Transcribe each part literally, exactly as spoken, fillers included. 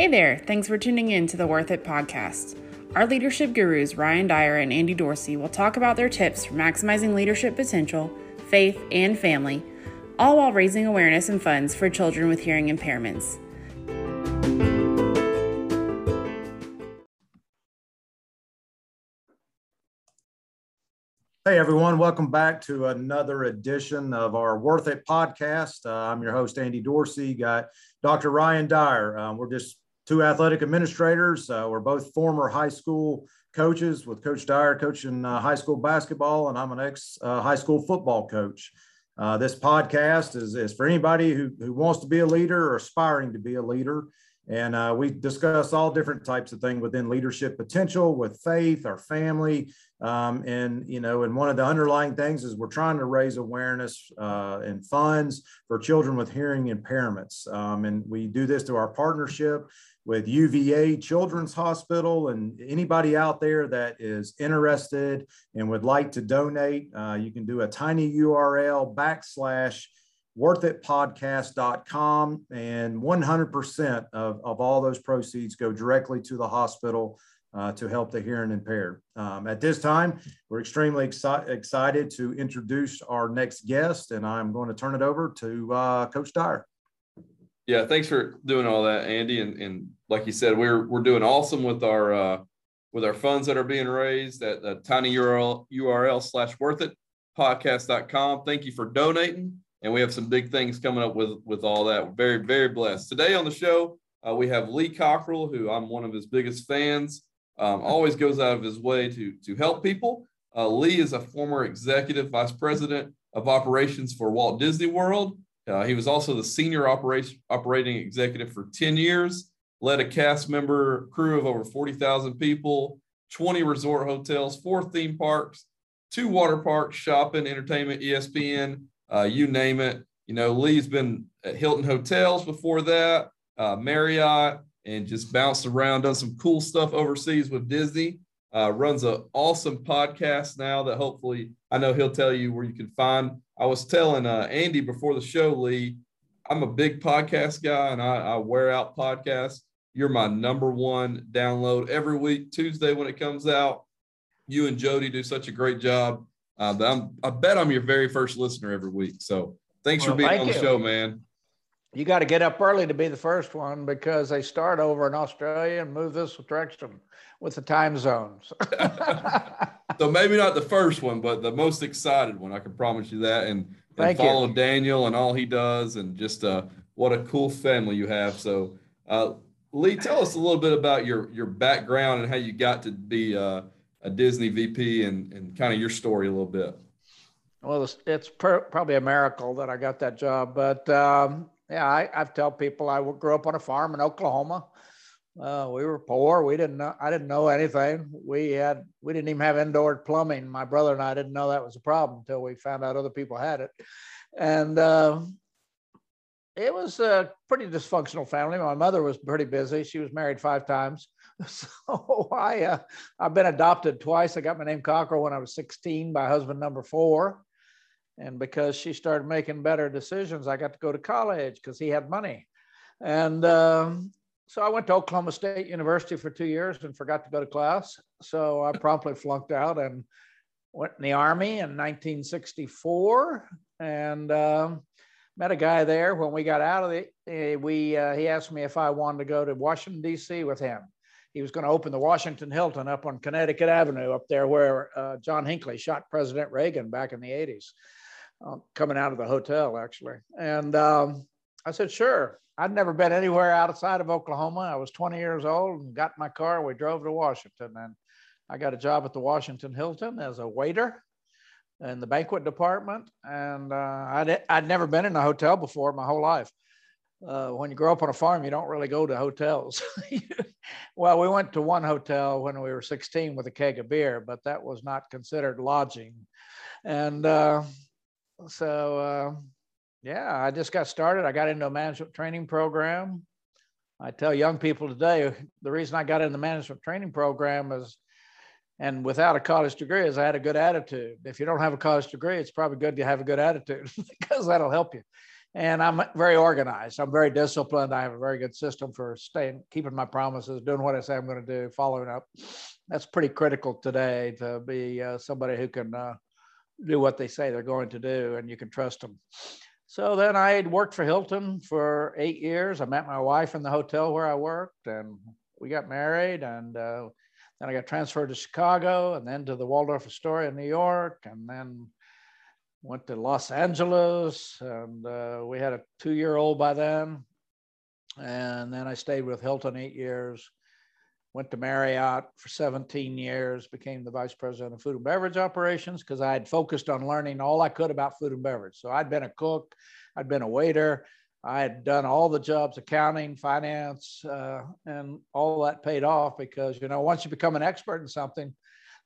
Hey there, thanks for tuning in to the Worth It podcast. Our leadership gurus, Ryan Dyer and Andy Dorsey, will talk about their tips for maximizing leadership potential, faith, and family, all while raising awareness and funds for children with hearing impairments. Hey everyone, welcome back to another edition of our Worth It podcast. Uh, I'm your host, Andy Dorsey. Got Doctor Ryan Dyer. Um, we're just two athletic administrators. Uh, we're both former high school coaches, with Coach Dyer coaching uh, high school basketball, and I'm an ex uh, high school football coach. Uh, this podcast is, is for anybody who, who wants to be a leader or aspiring to be a leader. And uh, we discuss all different types of things within leadership potential, with faith, our family. Um, and, you know, and one of the underlying things is we're trying to raise awareness uh, and funds for children with hearing impairments. Um, and we do this through our partnership with U V A Children's Hospital, and anybody out there that is interested and would like to donate, uh, you can do a tiny U R L backslash worth it podcast dot com, and one hundred percent of, of all those proceeds go directly to the hospital uh, to help the hearing impaired. Um, at this time, we're extremely exci- excited to introduce our next guest, and I'm going to turn it over to uh, Coach Dyer. Yeah, thanks for doing all that, Andy. And, and like you said, we're we're doing awesome with our uh, with our funds that are being raised at the tiny U R L slash worth it podcast dot com. Thank you for donating. And we have some big things coming up with, with all that. We're very, very blessed. Today on the show, uh, we have Lee Cockrell, who I'm one of his biggest fans, um, always goes out of his way to, to help people. Uh, Lee is a former executive vice president of operations for Walt Disney World. Uh, he was also the senior operation, operating executive for ten years, led a cast member crew of over forty thousand people, twenty resort hotels, four theme parks, two water parks, shopping, entertainment, E S P N, Uh, you name it. You know, Lee's been at Hilton Hotels before that, uh, Marriott, and just bounced around, done some cool stuff overseas with Disney, uh, runs an awesome podcast now that hopefully I know he'll tell you where you can find. I was telling uh, Andy before the show, Lee, I'm a big podcast guy and I, I wear out podcasts. You're my number one download every week, Tuesday when it comes out. You and Jody do such a great job. Uh, I'm, I bet I'm your very first listener every week. So thanks well, for being thank on the you. show, man. You got to get up early to be the first one because they start over in Australia and move this direction with the time zones. So maybe not the first one, but the most excited one. I can promise you that. And, and follow you. Daniel and all he does, and just uh, what a cool family you have. So uh, Lee, tell us a little bit about your, your background and how you got to be uh, a Disney V P and, and kind of your story a little bit. Well, it's, it's per, probably a miracle that I got that job, but um, yeah, I, I've tell people I grew up on a farm in Oklahoma. Uh, we were poor. We didn't know, I didn't know anything. We had, we didn't even have indoor plumbing. My brother and I didn't know that was a problem until we found out other people had it. And uh, it was a pretty dysfunctional family. My mother was pretty busy. She was married five times. So I, uh, I've been adopted twice. I got my name Cockerell when I was sixteen by husband number four. And because she started making better decisions, I got to go to college because he had money. And um, so I went to Oklahoma State University for two years and forgot to go to class. So I promptly flunked out and went in the Army in nineteen sixty-four. And um, met a guy there. When we got out of it, we, uh, he asked me if I wanted to go to Washington, D C with him. He was going to open the Washington Hilton up on Connecticut Avenue up there where uh, John Hinckley shot President Reagan back in the eighties, uh, coming out of the hotel, actually. And um, I said, sure. I'd never been anywhere outside of Oklahoma. I was twenty years old and got in my car. We drove to Washington, and I got a job at the Washington Hilton as a waiter in the banquet department. And uh, I'd, I'd never been in a hotel before my whole life. Uh, when you grow up on a farm, you don't really go to hotels. Well, we went to one hotel when we were sixteen with a keg of beer, but that was not considered lodging. And uh, so, uh, yeah, I just got started. I got into a management training program. I tell young people today, the reason I got into the management training program is, and without a college degree, is I had a good attitude. If you don't have a college degree, it's probably good to have a good attitude because that'll help you. And I'm very organized. I'm very disciplined. I have a very good system for staying, keeping my promises, doing what I say I'm going to do, following up. That's pretty critical today to be uh, somebody who can uh, do what they say they're going to do, and you can trust them. So then I had worked for Hilton for eight years. I met my wife in the hotel where I worked, and we got married, and uh, then I got transferred to Chicago, and then to the Waldorf Astoria in New York, and then went to Los Angeles, and uh, we had a two-year-old by then. And then I stayed with Hilton eight years, went to Marriott for seventeen years, became the vice president of food and beverage operations, because I had focused on learning all I could about food and beverage. So I'd been a cook, I'd been a waiter, I had done all the jobs, accounting, finance, uh, and all that paid off because, you know, once you become an expert in something,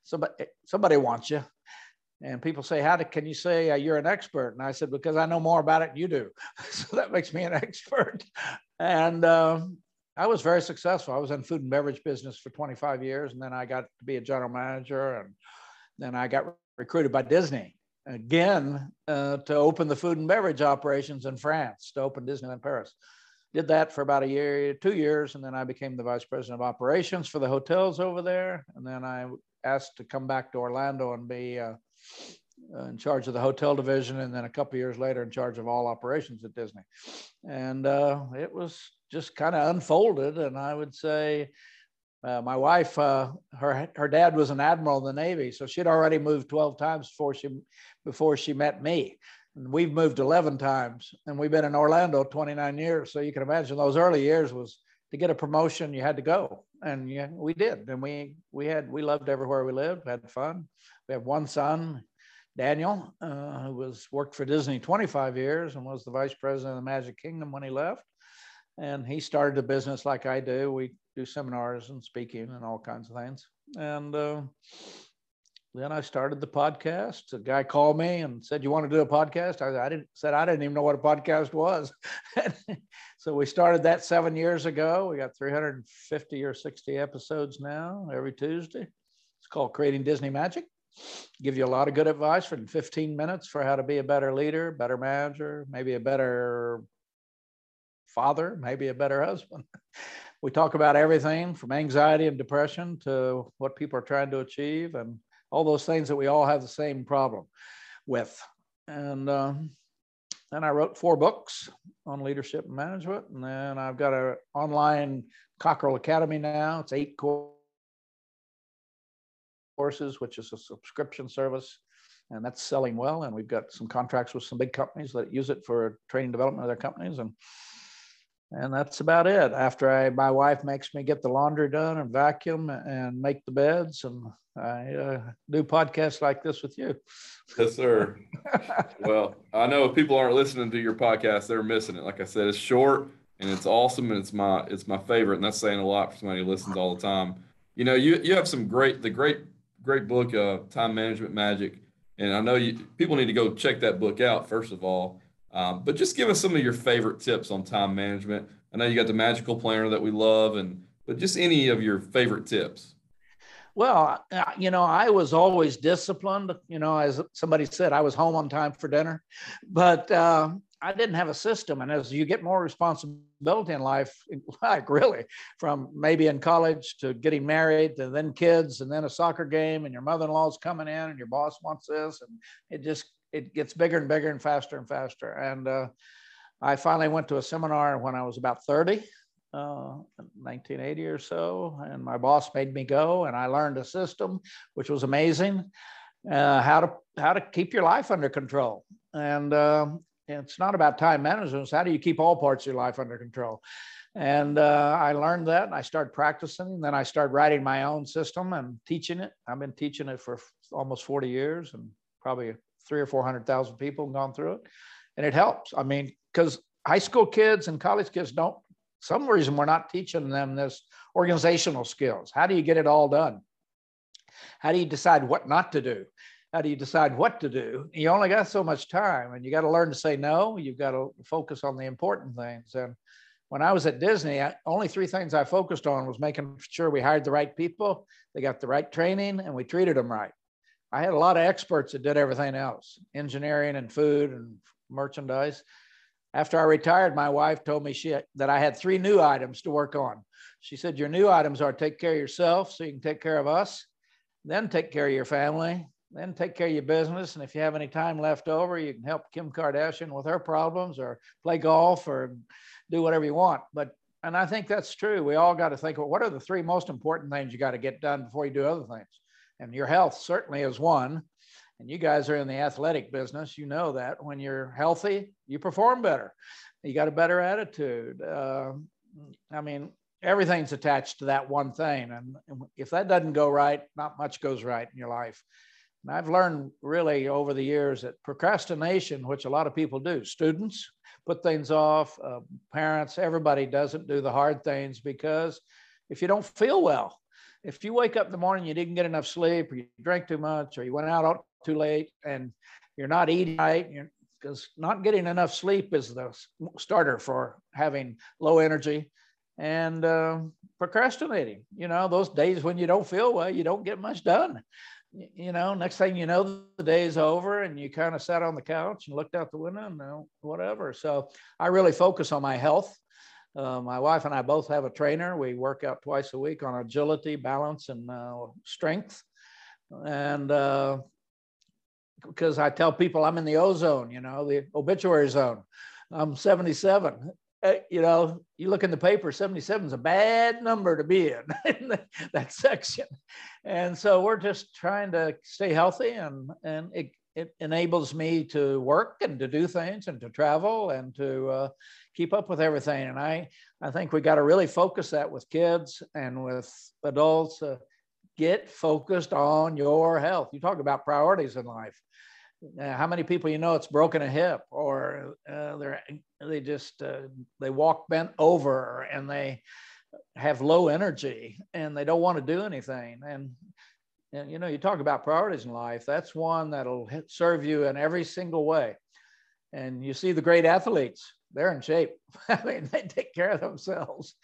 somebody, somebody wants you. And people say, how do, can you say uh, you're an expert? And I said, because I know more about it than you do. So that makes me an expert. And um, I was very successful. I was in food and beverage business for twenty-five years. And then I got to be a general manager. And then I got recruited by Disney again uh, to open the food and beverage operations in France, to open Disneyland Paris. Did that for about a year, two years. And then I became the vice president of operations for the hotels over there. And then I asked to come back to Orlando and be uh, Uh, in charge of the hotel division, and then a couple of years later in charge of all operations at Disney. And uh, it was just kind of unfolded. And I would say uh, my wife, uh, her her dad was an admiral in the Navy, so she'd already moved twelve times before she before she met me. And we've moved eleven times, and we've been in Orlando twenty-nine years. So you can imagine those early years was to get a promotion, you had to go. And yeah, we did. And we we had we loved everywhere we lived, had fun. We have one son, Daniel, uh, who was worked for Disney twenty-five years and was the vice president of the Magic Kingdom when he left. And he started a business like I do. We do seminars and speaking and all kinds of things. And uh, then I started the podcast. A guy called me and said, "You want to do a podcast?" I, I didn't said I didn't even know what a podcast was. So we started that seven years ago. We got three hundred fifty or sixty episodes now every Tuesday. It's called Creating Disney Magic. Give you a lot of good advice for fifteen minutes for how to be a better leader, better manager, maybe a better father, maybe a better husband. We talk about everything from anxiety and depression to what people are trying to achieve and all those things that we all have the same problem with. And um, then I wrote four books on leadership and management. And then I've got an online Cockerell Academy now. It's eight courses. courses, which is a subscription service, and that's selling well. And we've got some contracts with some big companies that use it for training development of their companies. And, and that's about it. After I, my wife makes me get the laundry done and vacuum and make the beds. And I uh, do podcasts like this with you. Yes, sir. Well, I know if people aren't listening to your podcast, they're missing it. Like I said, it's short and it's awesome. And it's my, it's my favorite. And that's saying a lot for somebody who listens all the time. You know, you, you have some great, the great, Great book, uh, Time Management Magic. And I know you, people need to go check that book out, first of all. Um, but just give us some of your favorite tips on time management. I know you got the magical planner that we love, and but just any of your favorite tips. Well, you know, I was always disciplined. You know, as somebody said, I was home on time for dinner. But uh, I didn't have a system. And as you get more responsibility in life, like really, from maybe in college to getting married and then kids and then a soccer game and your mother-in-law's coming in and your boss wants this, and it just, it gets bigger and bigger and faster and faster. And uh, I finally went to a seminar when I was about thirty, uh, nineteen eighty or so, and my boss made me go, and I learned a system, which was amazing, uh, how to, how to keep your life under control. And um, it's not about time management. It's how do you keep all parts of your life under control? And uh, I learned that, and I started practicing. And then I started writing my own system and teaching it. I've been teaching it for almost forty years, and probably three or four hundred thousand people have gone through it. And it helps. I mean, because high school kids and college kids don't, some reason we're not teaching them this organizational skills. How do you get it all done? How do you decide what not to do? How do you decide what to do? You only got so much time, and you got to learn to say no. You've got to focus on the important things. And when I was at Disney, I, only three things I focused on was making sure we hired the right people, they got the right training, and we treated them right. I had a lot of experts that did everything else, engineering and food and merchandise. After I retired, my wife told me she, that I had three new items to work on. She said, your new items are take care of yourself so you can take care of us, then take care of your family, then take care of your business. And if you have any time left over, you can help Kim Kardashian with her problems or play golf or do whatever you want. But, and I think that's true. We all got to think, well, what are the three most important things you got to get done before you do other things? And your health certainly is one. And you guys are in the athletic business. You know that when you're healthy, you perform better. You got a better attitude. Uh, I mean, everything's attached to that one thing. And if that doesn't go right, not much goes right in your life. And I've learned really over the years that procrastination, which a lot of people do, students put things off, uh, parents, everybody doesn't do the hard things because if you don't feel well, if you wake up in the morning, you didn't get enough sleep, or you drank too much, or you went out too late and you're not eating right, because not getting enough sleep is the starter for having low energy and uh, procrastinating. You know, those days when you don't feel well, you don't get much done. You know, next thing you know, the day's over and you kind of sat on the couch and looked out the window and uh, whatever. So I really focus on my health. Uh, my wife and I both have a trainer. We work out twice a week on agility, balance, and uh, strength. And uh, because I tell people I'm in the ozone, you know, the obituary zone. I'm seventy-seven. You know, you look in the paper, seventy-seven is a bad number to be in, in that section. And so we're just trying to stay healthy, and, and it, it enables me to work and to do things and to travel and to uh, keep up with everything. And I, I think we got to really focus that with kids and with adults. Uh, get focused on your health. You talk about priorities in life. Uh, how many people, you know, it's broken a hip or uh, they're, they just, uh, they walk bent over and they have low energy and they don't want to do anything. And, and, you know, you talk about priorities in life, that's one that'll serve you in every single way. And you see the great athletes, they're in shape. I mean, they take care of themselves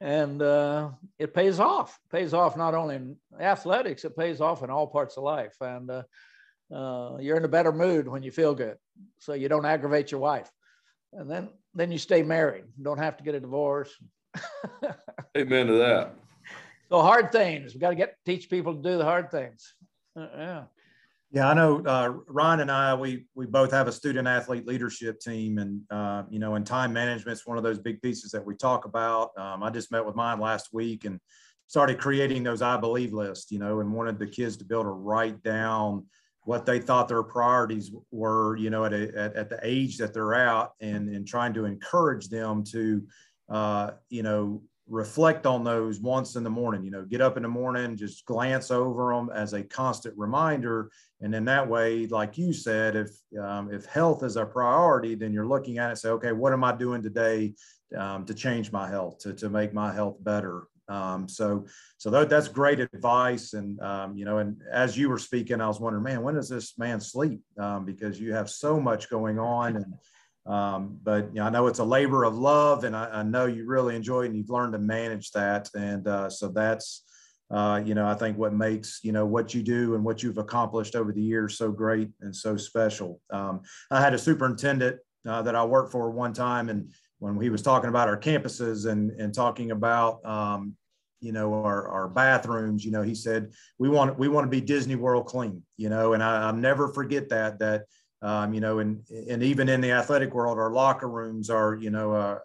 and uh, it pays off, it pays off not only in athletics, it pays off in all parts of life. And, uh, Uh, you're in a better mood when you feel good. So you don't aggravate your wife. And then, then you stay married. You don't have to get a divorce. Amen to that. So hard things, we got to get, teach people to do the hard things. Uh, yeah. Yeah. I know uh, Ron and I, we, we both have a student athlete leadership team and, uh, you know, and time management is one of those big pieces that we talk about. Um, I just met with mine last week and started creating those, I believe lists, you know, and wanted the kids to be able to write down what they thought their priorities were, you know, at, a, at, at the age that they're at, and, and trying to encourage them to, uh, you know, reflect on those once in the morning, you know, get up in the morning, just glance over them as a constant reminder. And then that way, like you said, if, um, if health is a priority, then you're looking at it and say, okay, what am I doing today um, to change my health, to, to make my health better? Um, so, so that, that's great advice. And, um, you know, and as you were speaking, I was wondering, man, when does this man sleep? Um, because you have so much going on and, um, but you know, I know it's a labor of love and I, I know you really enjoy it and you've learned to manage that. And, uh, so that's, uh, you know, I think what makes, you know, what you do and what you've accomplished over the years so great and so special. Um, I had a superintendent, uh, that I worked for one time and, when he was talking about our campuses and, and talking about, um, you know, our, our bathrooms, you know, he said, we want, we want to be Disney World clean, you know, and I, I'll never forget that, that, um, you know, and, and even in the athletic world, our locker rooms are, you know, uh,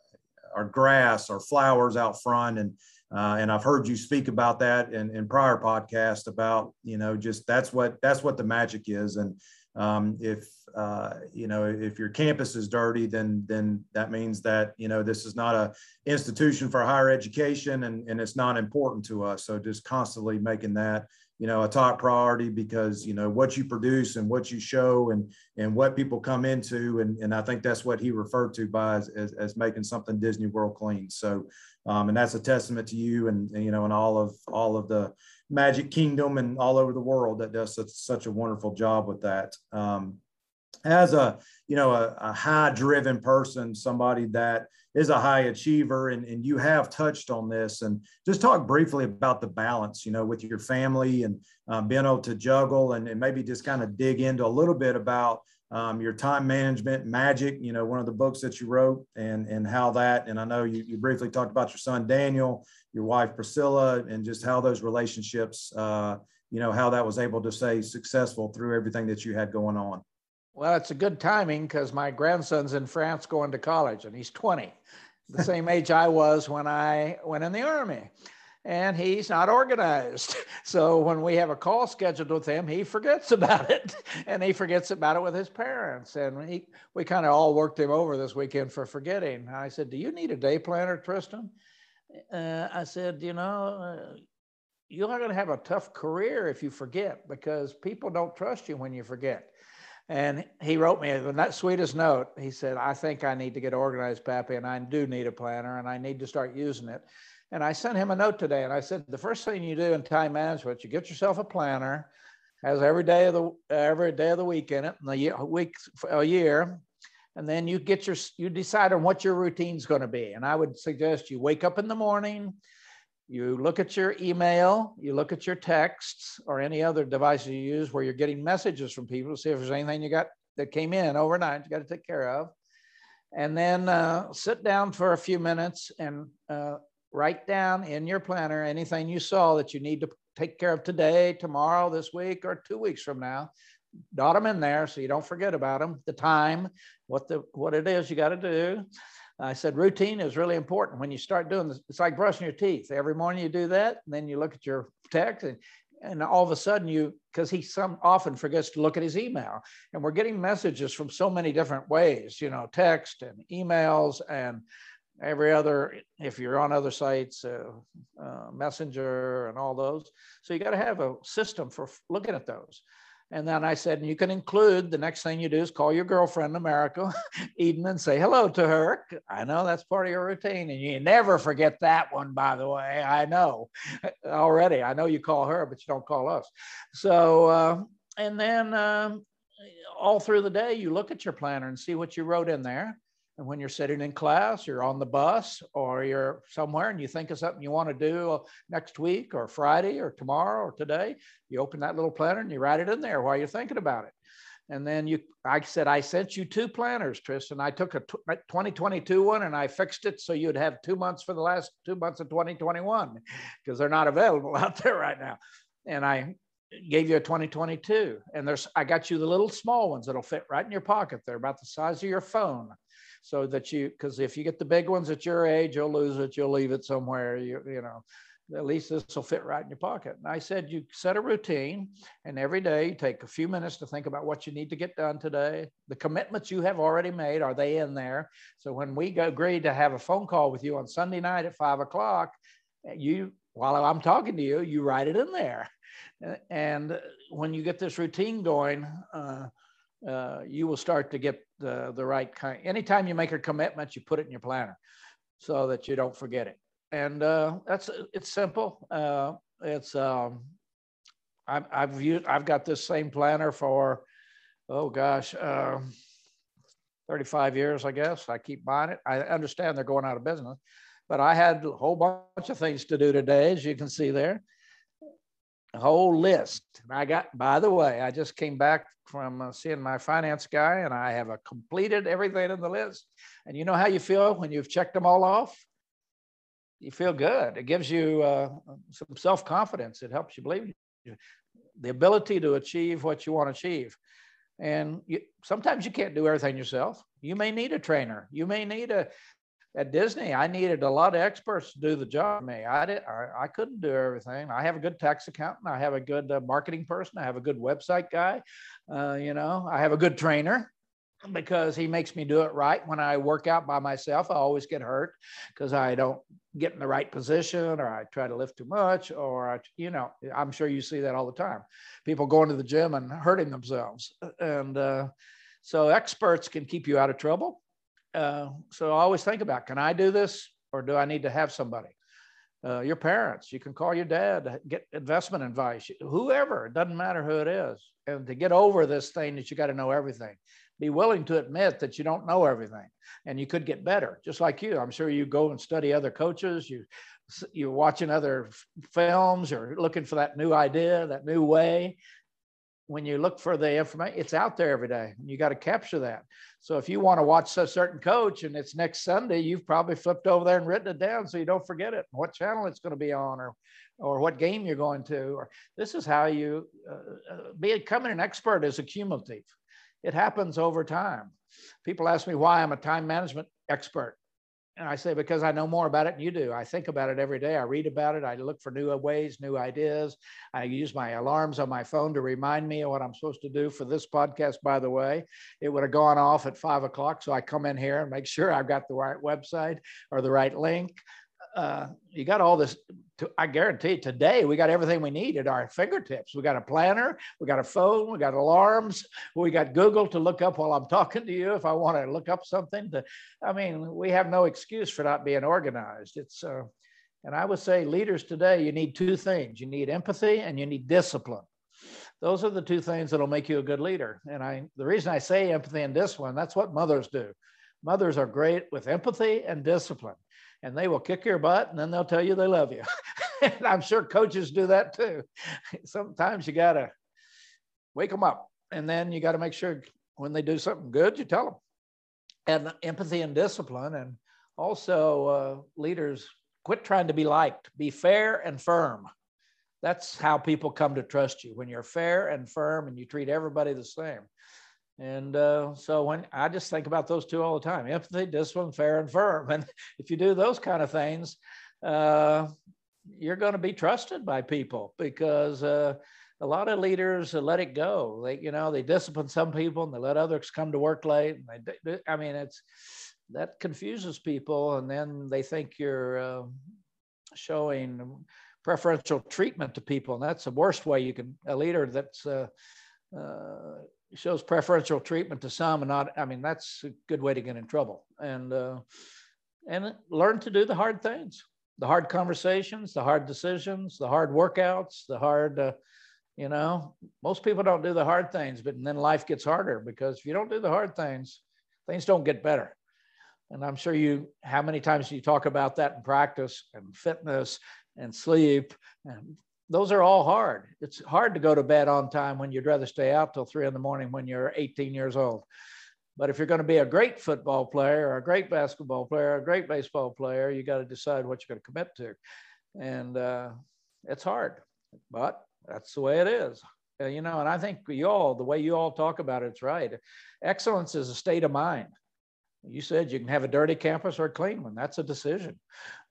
our grass, our flowers out front. And, uh, and I've heard you speak about that in, in prior podcasts about, you know, just that's what, that's what the magic is. And, Um, if, uh, you know, if your campus is dirty, then, then that means that, you know, this is not a institution for higher education and, and it's not important to us. So just constantly making that, you know, a top priority because, you know, what you produce and what you show and, and what people come into. And, and I think that's what he referred to by as, as, as making something Disney World clean. So, um, and that's a testament to you and, and, you know, and all of, all of the Magic Kingdom and all over the world that does such, such a wonderful job with that. Um, as a, you know, a, a high driven person, somebody that is a high achiever, and, and you have touched on this, and just talk briefly about the balance, you know, with your family and uh, being able to juggle and, and maybe just kind of dig into a little bit about um, your time management, Magic, you know, one of the books that you wrote, and, and how that, and I know you, you briefly talked about your son, Daniel, your wife, Priscilla, and just how those relationships, uh, you know, how that was able to stay successful through everything that you had going on. Well, it's a good timing because my grandson's in France going to college, and he's twenty, the same age I was when I went in the Army. And he's not organized. So when we have a call scheduled with him, he forgets about it. And he forgets about it with his parents. And he, we kind of all worked him over this weekend for forgetting. I said, do you need a day planner, Tristan? Uh, I said, you know, uh, you're going to have a tough career if you forget, because people don't trust you when you forget. And he wrote me the sweetest note. He said, I think I need to get organized, Pappy, and I do need a planner, and I need to start using it. And I sent him a note today, and I said, the first thing you do in time management, you get yourself a planner, has every day of the every day of the week in it, and a year, week, a year, and then you get your you decide on what your routine's going to be. And I would suggest you wake up in the morning, you look at your email, you look at your texts or any other devices you use where you're getting messages from people to see if there's anything you got that came in overnight you got to take care of, and then uh, sit down for a few minutes and. Uh, Write down in your planner anything you saw that you need to take care of today, tomorrow, this week, or two weeks from now. Dot them in there so you don't forget about them. The time, what the what it is you got to do. I said routine is really important when you start doing this. It's like brushing your teeth. Every morning you do that, and then you look at your text, and, and all of a sudden you, because he some often forgets to look at his email. And we're getting messages from so many different ways, you know, text and emails and every other, if you're on other sites, uh, uh, Messenger and all those. So you got to have a system for looking at those. And then I said, and you can include, the next thing you do is call your girlfriend in America, Eden, and say hello to her. I know that's part of your routine. And you never forget that one, by the way. I know already. I know you call her, but you don't call us. So, uh, and then um, all through the day, you look at your planner and see what you wrote in there. And when you're sitting in class, you're on the bus, or you're somewhere and you think of something you want to do next week or Friday or tomorrow or today, you open that little planner and you write it in there while you're thinking about it. And then you, I said, I sent you two planners, Tristan. I took a twenty twenty-two one and I fixed it so you'd have two months for the last two months of twenty twenty-one, because they're not available out there right now. And I gave you a twenty twenty-two, and there's, I got you the little small ones that'll fit right in your pocket. They're about the size of your phone. So that you, because if you get the big ones at your age, you'll lose it, you'll leave it somewhere, you, you know, at least this will fit right in your pocket. And I said, you set a routine, and every day you take a few minutes to think about what you need to get done today. The commitments you have already made, are they in there? So when we go, agreed to have a phone call with you on Sunday night at five o'clock, you, while I'm talking to you, you write it in there. And when you get this routine going, uh, Uh, you will start to get the, the right kind. Anytime you make a commitment, you put it in your planner so that you don't forget it. And uh, that's, it's simple. Uh, it's, um, I, I've used, I've got this same planner for, oh gosh, uh, thirty-five years, I guess. I keep buying it. I understand they're going out of business, but I had a whole bunch of things to do today, as you can see there. A whole list. And I got, by the way, I just came back from uh, seeing my finance guy, and I have uh, completed everything in the list. And you know how you feel when you've checked them all off? You feel good. It gives you uh, some self-confidence. It helps you believe you, the ability to achieve what you want to achieve. And you, sometimes you can't do everything yourself. You may need a trainer. You may need a, at Disney, I needed a lot of experts to do the job for me. I, did, I, I couldn't do everything. I have a good tax accountant. I have a good uh, marketing person. I have a good website guy. Uh, you know, I have a good trainer because he makes me do it right. When I work out by myself, I always get hurt because I don't get in the right position, or I try to lift too much, or, I, you know, I'm sure you see that all the time. People going to the gym and hurting themselves. And uh, so experts can keep you out of trouble. Uh, so I always think about, can I do this, or do I need to have somebody? Uh, your parents, you can call your dad, get investment advice, whoever, it doesn't matter who it is. And to get over this thing that you got to know everything, be willing to admit that you don't know everything and you could get better, just like you. I'm sure you go and study other coaches, you, you're watching other films or looking for that new idea, that new way. when you look for the information, it's out there every day. And you got to capture that. So if you want to watch a certain coach and it's next Sunday, you've probably flipped over there and written it down so you don't forget it, what channel it's going to be on, or, or what game you're going to. Or this is how you uh, becoming an expert is accumulative. It happens over time. People ask me why I'm a time management expert. And I say, because I know more about it than you do. I think about it every day. I read about it. I look for new ways, new ideas. I use my alarms on my phone to remind me of what I'm supposed to do for this podcast. By the way, it would have gone off at five o'clock. So I come in here and make sure I've got the right website or the right link. Uh, you got all this. To, I guarantee today we got everything we need at our fingertips. We got a planner, we got a phone, we got alarms, we got Google to look up while I'm talking to you if I want to look up something. To, I mean, we have no excuse for not being organized. It's, uh, and I would say leaders today, you need two things. You need empathy and you need discipline. Those are the two things that'll make you a good leader. And I, the reason I say empathy and discipline, that's what mothers do. Mothers are great with empathy and discipline. And they will kick your butt and then they'll tell you they love you. And I'm sure coaches do that too. Sometimes you got to wake them up, and then you got to make sure when they do something good, you tell them. And empathy and discipline. And also uh, leaders, quit trying to be liked, be fair and firm. That's how people come to trust you, when you're fair and firm and you treat everybody the same. And uh, so when I just think about those two all the time, empathy, discipline, fair and firm. And if you do those kind of things, uh, you're going to be trusted by people, because uh, a lot of leaders let it go. They, you know, they discipline some people and they let others come to work late. And they, I mean, it's, that confuses people. And then they think you're uh, showing preferential treatment to people. And that's the worst way you can, a leader that's, uh, uh, shows preferential treatment to some and not, I mean, that's a good way to get in trouble. And, uh, and learn to do the hard things, the hard conversations, the hard decisions, the hard workouts, the hard, uh, you know, most people don't do the hard things, but then life gets harder, because if you don't do the hard things, things don't get better. And I'm sure you, how many times do you talk about that in practice and fitness and sleep, and those are all hard. It's hard to go to bed on time when you'd rather stay out till three in the morning when you're eighteen years old. But if you're going to be a great football player or a great basketball player, or a great baseball player, you got to decide what you're going to commit to. And uh, it's hard, but that's the way it is. Uh, you know, and I think you all, the way you all talk about it, it's right. Excellence is a state of mind. You said you can have a dirty campus or a clean one. That's a decision.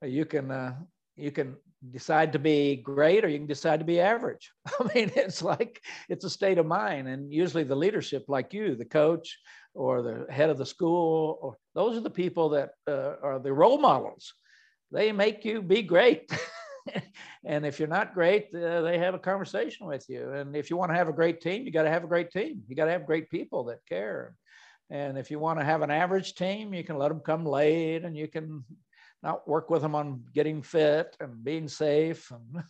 You can, uh, you can, decide to be great, or you can decide to be average. I mean, it's like, it's a state of mind. And usually the leadership, like you, the coach or the head of the school, or those are the people that uh, are the role models. They make you be great. And if you're not great, uh, they have a conversation with you. And if you want to have a great team, you got to have a great team. You got to have great people that care. And if you want to have an average team, you can let them come late, and you can not work with them on getting fit and being safe. And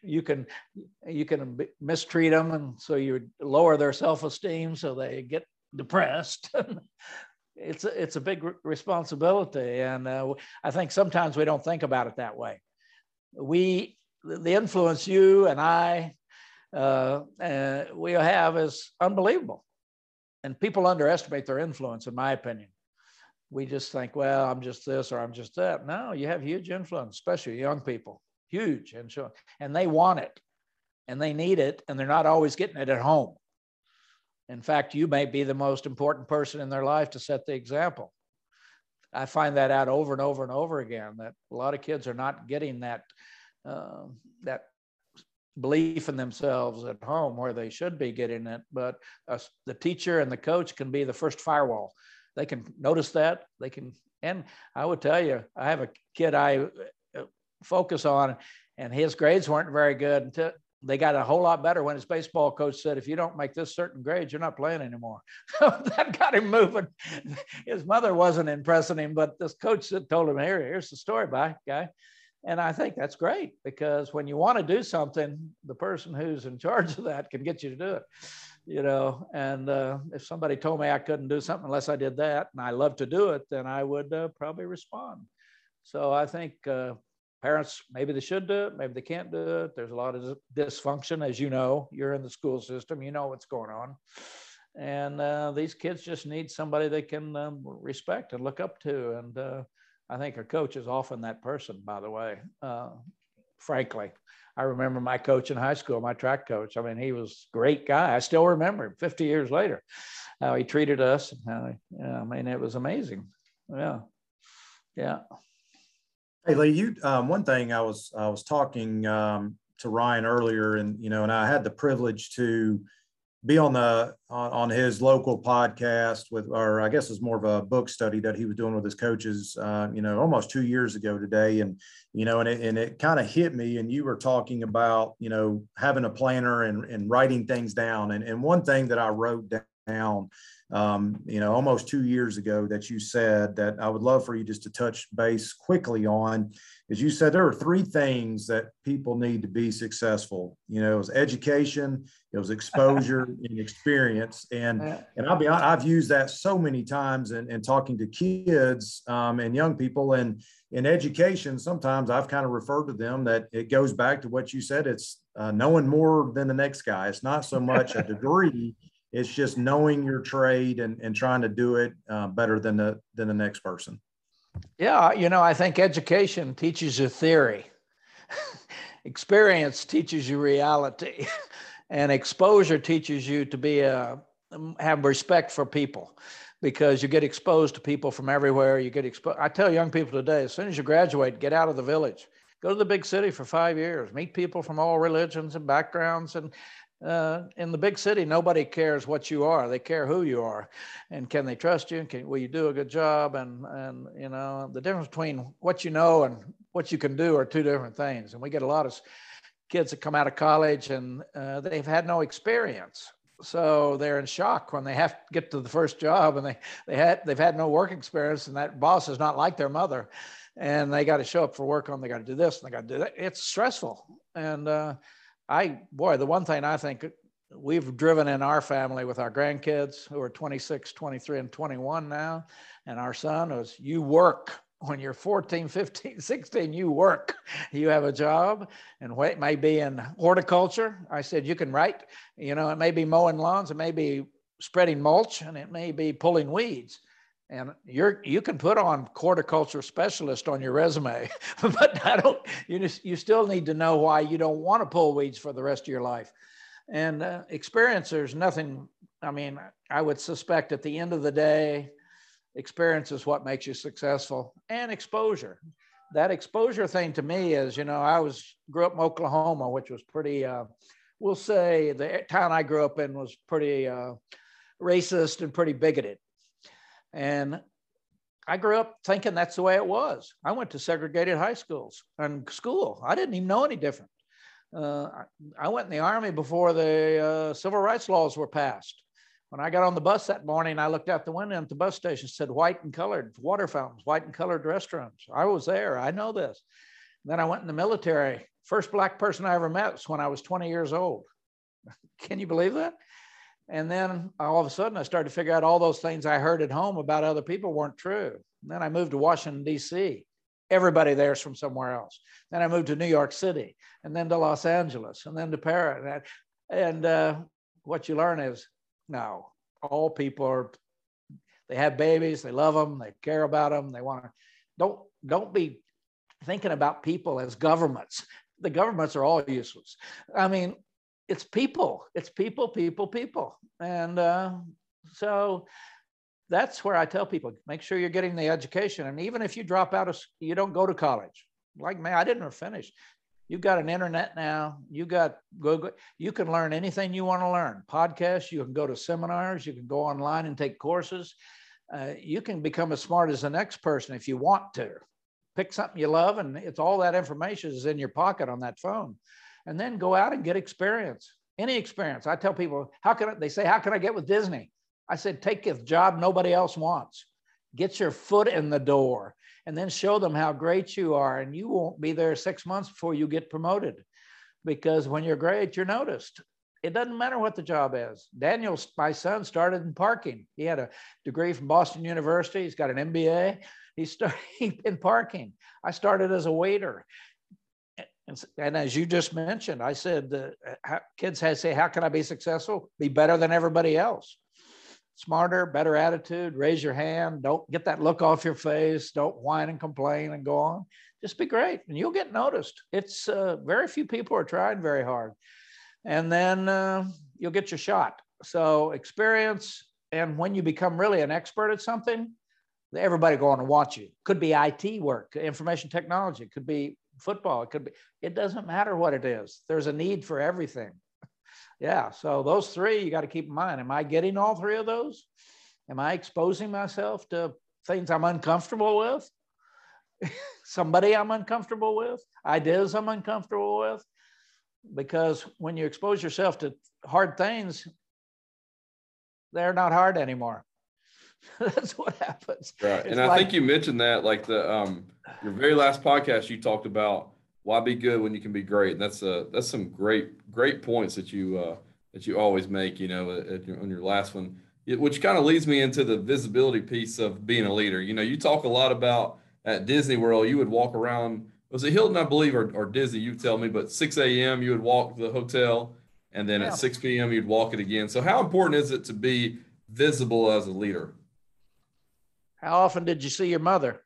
you can, you can mistreat them. And so you lower their self-esteem, so they get depressed. it's, a, it's a big responsibility. And uh, I think sometimes we don't think about it that way. We, the influence you and I, uh, uh, we have is unbelievable. And people underestimate their influence, in my opinion. We just think, well, I'm just this or I'm just that. No, you have huge influence, especially young people, huge. And so, and they want it and they need it, and they're not always getting it at home. In fact, you may be the most important person in their life to set the example. I find that out over and over and over again, that a lot of kids are not getting that, uh, that belief in themselves at home where they should be getting it. But uh, the teacher and the coach can be the first firewall. They can notice that, they can, and I would tell you, I have a kid I focus on, and his grades weren't very good until they got a whole lot better when his baseball coach said, if you don't make this certain grade, you're not playing anymore. So that got him moving. His mother wasn't impressing him, but this coach told him, here, here's the story, bye, guy. And I think that's great, because when you want to do something, the person who's in charge of that can get you to do it, you know. And uh, if somebody told me I couldn't do something unless I did that, and I love to do it, then I would uh, probably respond. So I think uh, Parents, maybe they should do it, maybe they can't do it. There's a lot of dysfunction, as you know. You're in the school system, you know what's going on. And uh, these kids just need somebody they can um, respect and look up to. And uh, I think a coach is often that person, by the way, uh, frankly. I remember my coach in high school, my track coach. I mean, he was a great guy. I still remember him fifty years later, how he treated us. And how he, yeah, I mean, it was amazing. Yeah. Yeah. Hey, Lee, you, um, one thing I was, I was talking um, to Ryan earlier, and, you know, and I had the privilege to be on the, on, on his local podcast with, or I guess it's more of a book study that he was doing with his coaches, uh, you know, almost two years ago today. And, you know, and it, and it kind of hit me, and you were talking about, you know, having a planner and, and writing things down. And, and one thing that I wrote down, um, you know, almost two years ago that you said that I would love for you just to touch base quickly on, is you said there are three things that people need to be successful. You know, it was education, it was exposure, and experience. And and I'll be honest, I've used that so many times in, in talking to kids um, and young people. And in education, sometimes I've kind of referred to them that it goes back to what you said. It's uh, knowing more than the next guy. It's not so much a degree. It's just knowing your trade and, and trying to do it uh, better than the than the next person. Yeah, you know, I think education teaches you theory. Experience teaches you reality. And exposure teaches you to be a, have respect for people, because you get exposed to people from everywhere. You get exposed. I tell young people today, as soon as you graduate, get out of the village, go to the big city for five years, meet people from all religions and backgrounds. And uh, in the big city, nobody cares what you are. They care who you are, and can they trust you? And can, will you do a good job? And, and, you know, the difference between what you know and what you can do are two different things. And we get a lot of kids that come out of college and uh, they've had no experience. So they're in shock when they have to get to the first job, and they, they had, they've had no work experience, and that boss is not like their mother, and they got to show up for work on, they got to do this and they got to do that. It's stressful. And, uh, I, boy, the one thing I think we've driven in our family with our grandkids, who are twenty-six, twenty-three, and twenty-one now, and our son, is you work. When you're fourteen, fifteen, sixteen, you work. You have a job, and it may be in horticulture. I said, you can write. You know, it may be mowing lawns, it may be spreading mulch, and it may be pulling weeds. And you're, you can put on horticulture specialist on your resume, but I don't, you just, you still need to know why you don't want to pull weeds for the rest of your life. And uh, experience, there's nothing, I mean, I would suspect at the end of the day, experience is what makes you successful, and exposure. That exposure thing to me is, you know, I was, grew up in Oklahoma, which was pretty, uh, we'll say the town I grew up in was pretty uh, racist and pretty bigoted. And I grew up thinking that's the way it was. I went to segregated high schools and school. I didn't even know any different. Uh, I went in the Army before the uh, civil rights laws were passed. When I got on the bus that morning, I looked out the window at the bus station, said white and colored water fountains, white and colored restaurants. I was there. I know this. And then I went in the military. First black person I ever met was when I was twenty years old. Can you believe that? And then all of a sudden I started to figure out all those things I heard at home about other people weren't true. And then I moved to Washington, D C. Everybody there is from somewhere else. Then I moved to New York City, and then to Los Angeles, and then to Paris. And uh, what you learn is, no, all people are, they have babies, they love them, they care about them, they want to, don't, don't be thinking about people as governments. The governments are all useless. I mean, it's people, it's people, people, people. And uh, so that's where I tell people, make sure you're getting the education. And even if you drop out of, you don't go to college, like me, I didn't finish. You've got an internet now, you got Google, you can learn anything you want to learn. Podcasts, you can go to seminars, you can go online and take courses. Uh, you can become as smart as the next person if you want to. Pick something you love, and it's all that information is in your pocket on that phone. And then go out and get experience, any experience. I tell people, how can I, they say, how can I get with Disney? I said, take a job nobody else wants. Get your foot in the door, and then show them how great you are. And you won't be there six months before you get promoted, because when you're great, you're noticed. It doesn't matter what the job is. Daniel, my son, started in parking. He had a degree from Boston University. He's got an M B A. He started in parking. I started as a waiter. And, and as you just mentioned, I said, uh, how, kids had say, how can I be successful? Be better than everybody else. Smarter, better attitude, raise your hand. Don't get that look off your face. Don't whine and complain and go on. Just be great and you'll get noticed. It's uh, very few people are trying very hard. And then uh, you'll get your shot. So experience, and when you become really an expert at something, everybody going to want you. Could be I T work, information technology, could be football, it could be, it doesn't matter what it is. There's a need for everything. Yeah, so those three you got to keep in mind. Am I getting all three of those? Am I exposing myself to things I'm uncomfortable with? Somebody I'm uncomfortable with? Ideas I'm uncomfortable with? Because when you expose yourself to hard things, they're not hard anymore. That's what happens. Right. It's and I like, think you mentioned that, like the um, your very last podcast, you talked about why be good when you can be great. And that's a, that's some great, great points that you, uh, that you always make, you know, at your, on your last one, it, which kind of leads me into the visibility piece of being a leader. You know, you talk a lot about at Disney World, you would walk around, was it Hilton, I believe, or, or Disney, you tell me, but six a m you would walk the hotel, and then yeah. at six p m you'd walk it again. So how important is it to be visible as a leader? How often did you see your mother?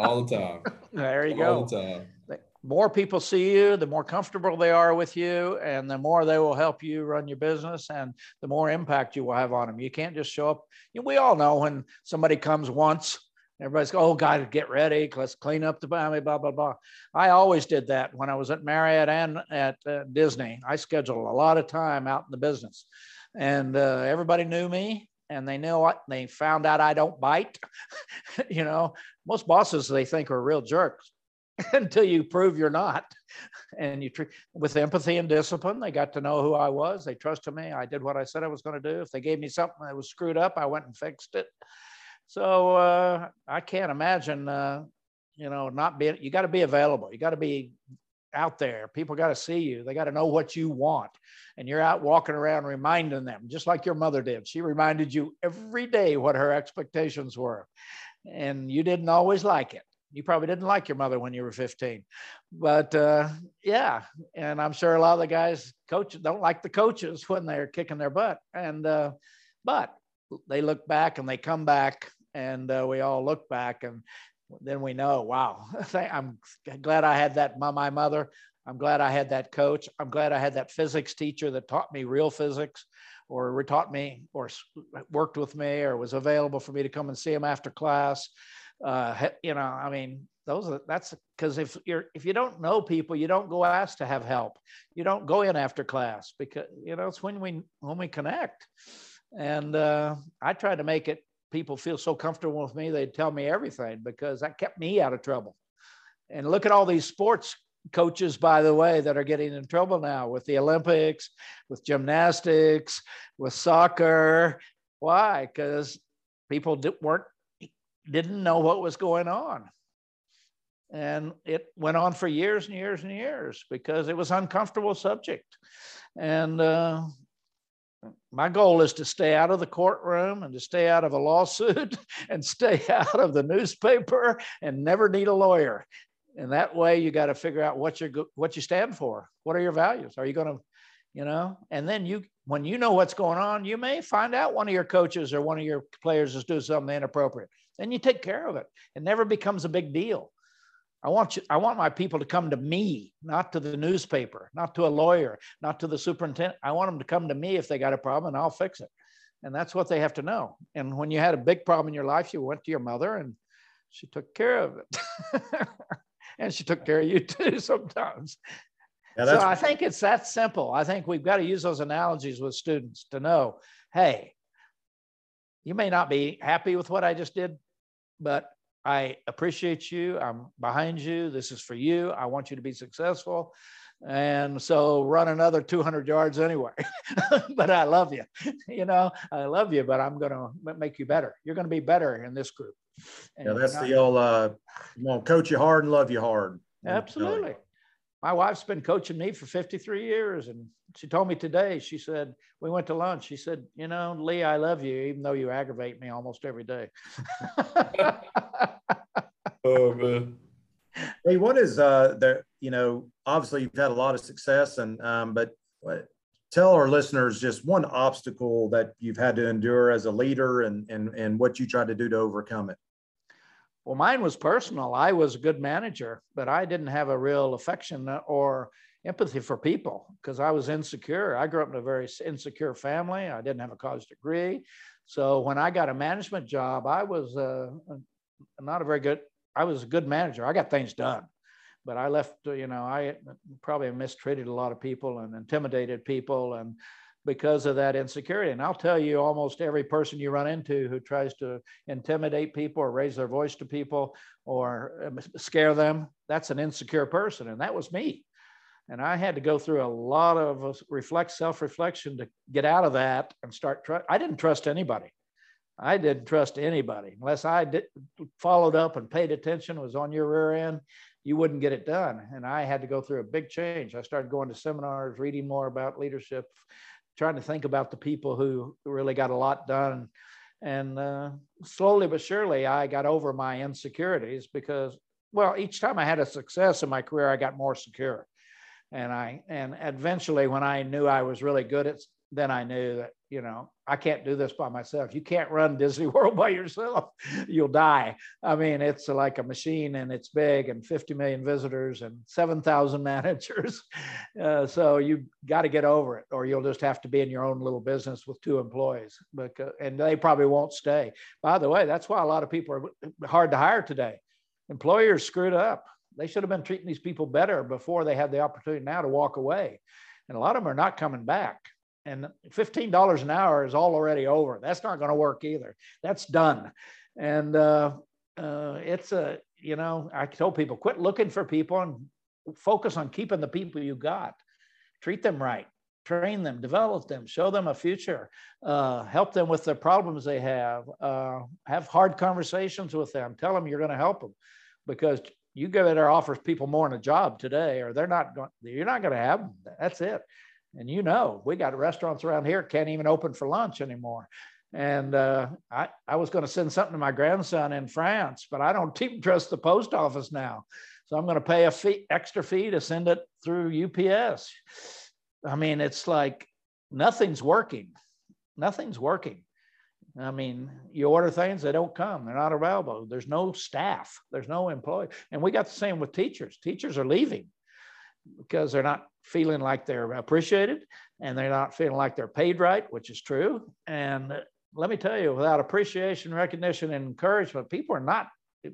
All the time. There you go. All the time. The more people see you, the more comfortable they are with you, and the more they will help you run your business, and the more impact you will have on them. You can't just show up. You know, we all know when somebody comes once, everybody's go, oh, God, get ready. Let's clean up the family, blah, blah, blah. I always did that when I was at Marriott and at uh, Disney. I scheduled a lot of time out in the business, and uh, everybody knew me. And they know what, they found out I don't bite. You know, most bosses they think are real jerks until you prove you're not. And you treat with empathy and discipline, they got to know who I was. They trusted me. I did what I said I was going to do. If they gave me something that was screwed up, I went and fixed it. So uh, I can't imagine, uh, you know, not being, you got to be available. You got to be out there. People got to see you. They got to know what you want. And you're out walking around reminding them, just like your mother did. She reminded you every day what her expectations were. And you didn't always like it. You probably didn't like your mother when you were fifteen. But uh, yeah, and I'm sure a lot of the guys coach don't like the coaches when they're kicking their butt. And uh, but they look back and they come back, and uh, we all look back, and then we know, wow, I'm glad I had that my mother. I'm glad I had that coach. I'm glad I had that physics teacher that taught me real physics, or taught me or worked with me, or was available for me to come and see him after class. Uh, you know, I mean, those are, that's because if you're, if you don't know people, you don't go ask to have help. You don't go in after class, because, you know, it's when we, when we connect. And uh, I try to make it, people feel so comfortable with me, they'd tell me everything, because that kept me out of trouble. And look at all these sports coaches, by the way, that are getting in trouble now with the Olympics, with gymnastics, with soccer. Why? Because people did, weren't, didn't know what was going on. And it went on for years and years and years, because it was an uncomfortable subject. And, uh, my goal is to stay out of the courtroom, and to stay out of a lawsuit, and stay out of the newspaper, and never need a lawyer. And that way you got to figure out what you're, what you stand for. What are your values? Are you going to, you know, and then you, when you know what's going on, you may find out one of your coaches or one of your players is doing something inappropriate. Then you take care of it. It never becomes a big deal. I want you, I want my people to come to me, not to the newspaper, not to a lawyer, not to the superintendent. I want them to come to me if they got a problem, and I'll fix it. And that's what they have to know. And when you had a big problem in your life, you went to your mother, and she took care of it. And she took care of you too sometimes. Yeah, so I think it's that simple. I think we've got to use those analogies with students to know, hey, you may not be happy with what I just did, but I appreciate you. I'm behind you. This is for you. I want you to be successful. And so run another two hundred yards anyway, but I love you, you know, I love you, but I'm going to make you better. You're going to be better in this group. And yeah, that's not, the old, uh, I'm going to coach you hard and love you hard. Absolutely. My wife's been coaching me for fifty-three years, and she told me today, she said, we went to lunch. She said, you know, Lee, I love you, even though you aggravate me almost every day. Oh, man. Hey, what is, uh, there, you know, obviously you've had a lot of success, and um, but what, tell our listeners just one obstacle that you've had to endure as a leader, and, and, and what you tried to do to overcome it. Well, mine was personal. I was a good manager, but I didn't have a real affection or empathy for people because I was insecure. I grew up in a very insecure family. I didn't have a college degree. So when I got a management job, I was uh, not a very good, I was a good manager. I got things done, but I left, you know, I probably mistreated a lot of people and intimidated people, and because of that insecurity. And I'll tell you, almost every person you run into who tries to intimidate people or raise their voice to people or scare them, that's an insecure person. And that was me. And I had to go through a lot of reflect, self-reflection to get out of that and start. Tr- I didn't trust anybody. I didn't trust anybody unless I did, followed up and paid attention, was on your rear end. You wouldn't get it done. And I had to go through a big change. I started going to seminars, reading more about leadership, trying to think about the people who really got a lot done. And uh, slowly but surely, I got over my insecurities because, well, each time I had a success in my career, I got more secure. And I, and eventually when I knew I was really good at, then I knew that, you know, I can't do this by myself. You can't run Disney World by yourself. You'll die. I mean, it's like a machine, and it's big, and fifty million visitors and seven thousand managers. Uh, so you got to get over it, or you'll just have to be in your own little business with two employees, because, and they probably won't stay. By the way, that's why a lot of people are hard to hire today. Employers screwed up. They should have been treating these people better before they had the opportunity now to walk away. And a lot of them are not coming back. And fifteen dollars an hour is all already over. That's not going to work either. That's done. And uh, uh, it's a, you know, I told people, quit looking for people and focus on keeping the people you got. Treat them right. Train them, develop them, show them a future, uh, help them with the problems they have, uh, have hard conversations with them. Tell them you're going to help them, because you go there offers people more in a job today, or they're not going, you're not going to have them. That's it. And you know, we got restaurants around here can't even open for lunch anymore. And uh, I, I was going to send something to my grandson in France, but I don't even trust the post office now. So I'm going to pay a fee, extra fee to send it through U P S. I mean, it's like nothing's working. Nothing's working. I mean, you order things, they don't come. They're not available. There's no staff. There's no employee. And we got the same with teachers. Teachers are leaving because they're not feeling like they're appreciated, and they're not feeling like they're paid right, which is true. And let me tell you, without appreciation, recognition, and encouragement, people are not,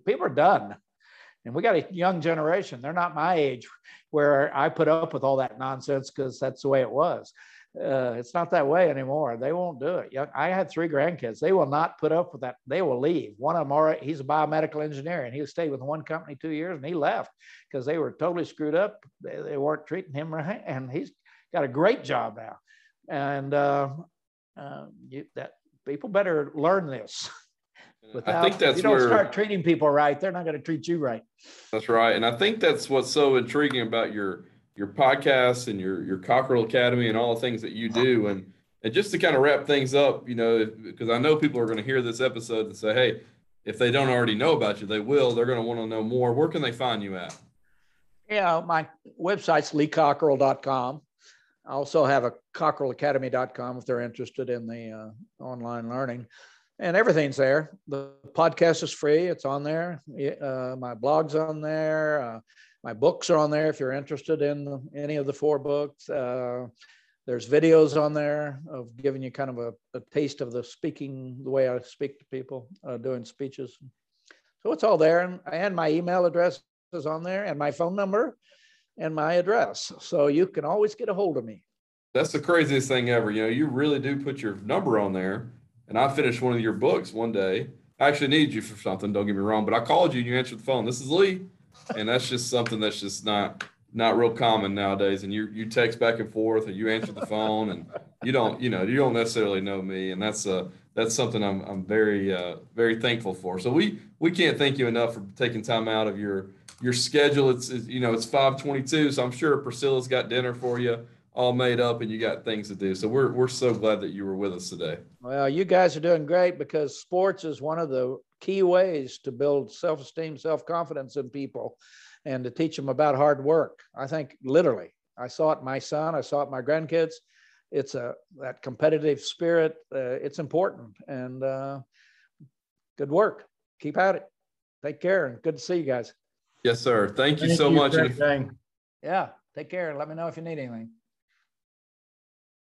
people are done. And we got a young generation. They're not my age where I put up with all that nonsense because that's the way it was. Uh, it's not that way anymore. They won't do it. I had three grandkids. They will not put up with that. They will leave. One of them already, he's a biomedical engineer, and he stayed with one company two years and he left because they were totally screwed up. They, they weren't treating him right. And he's got a great job now. And uh, uh, you, that people better learn this. Without, I think that's if you don't where, start treating people right, they're not going to treat you right. That's right. And I think that's what's so intriguing about your your podcast and your, your Cockerell Academy and all the things that you do. And, and just to kind of wrap things up, you know, because I know people are going to hear this episode and say, hey, if they don't already know about you, they will, they're going to want to know more. Where can they find you at? Yeah. My website's lee cockerell dot com. I also have a cockerell academy dot com if they're interested in the uh, online learning, and everything's there. The podcast is free. It's on there. Uh, my blog's on there. Uh, My books are on there if you're interested in any of the four books. Uh, there's videos on there of giving you kind of a, a taste of the speaking, the way I speak to people, uh, doing speeches. So it's all there. And, and my email address is on there, and my phone number and my address. So you can always get a hold of me. That's the craziest thing ever. You know, you really do put your number on there. And I finished one of your books one day. I actually needed you for something, don't get me wrong, but I called you and you answered the phone. This is Lee. And that's just something that's just not not real common nowadays. And you you text back and forth, and you answer the phone, and you don't you know you don't necessarily know me. And that's uh that's something I'm I'm very uh, very thankful for. So we we can't thank you enough for taking time out of your your schedule. It's, it's you know it's five twenty-two, so I'm sure Priscilla's got dinner for you. all made up and you got things to do. So we're, we're so glad that you were with us today. Well, you guys are doing great, because sports is one of the key ways to build self-esteem, self-confidence in people, and to teach them about hard work. I think literally, I saw it in my son, I saw it in my grandkids. It's a, that competitive spirit, uh, it's important, and uh, good work. Keep at it. Take care, and good to see you guys. Yes, sir. Thank you so much. Yeah. Take care, and let me know if you need anything.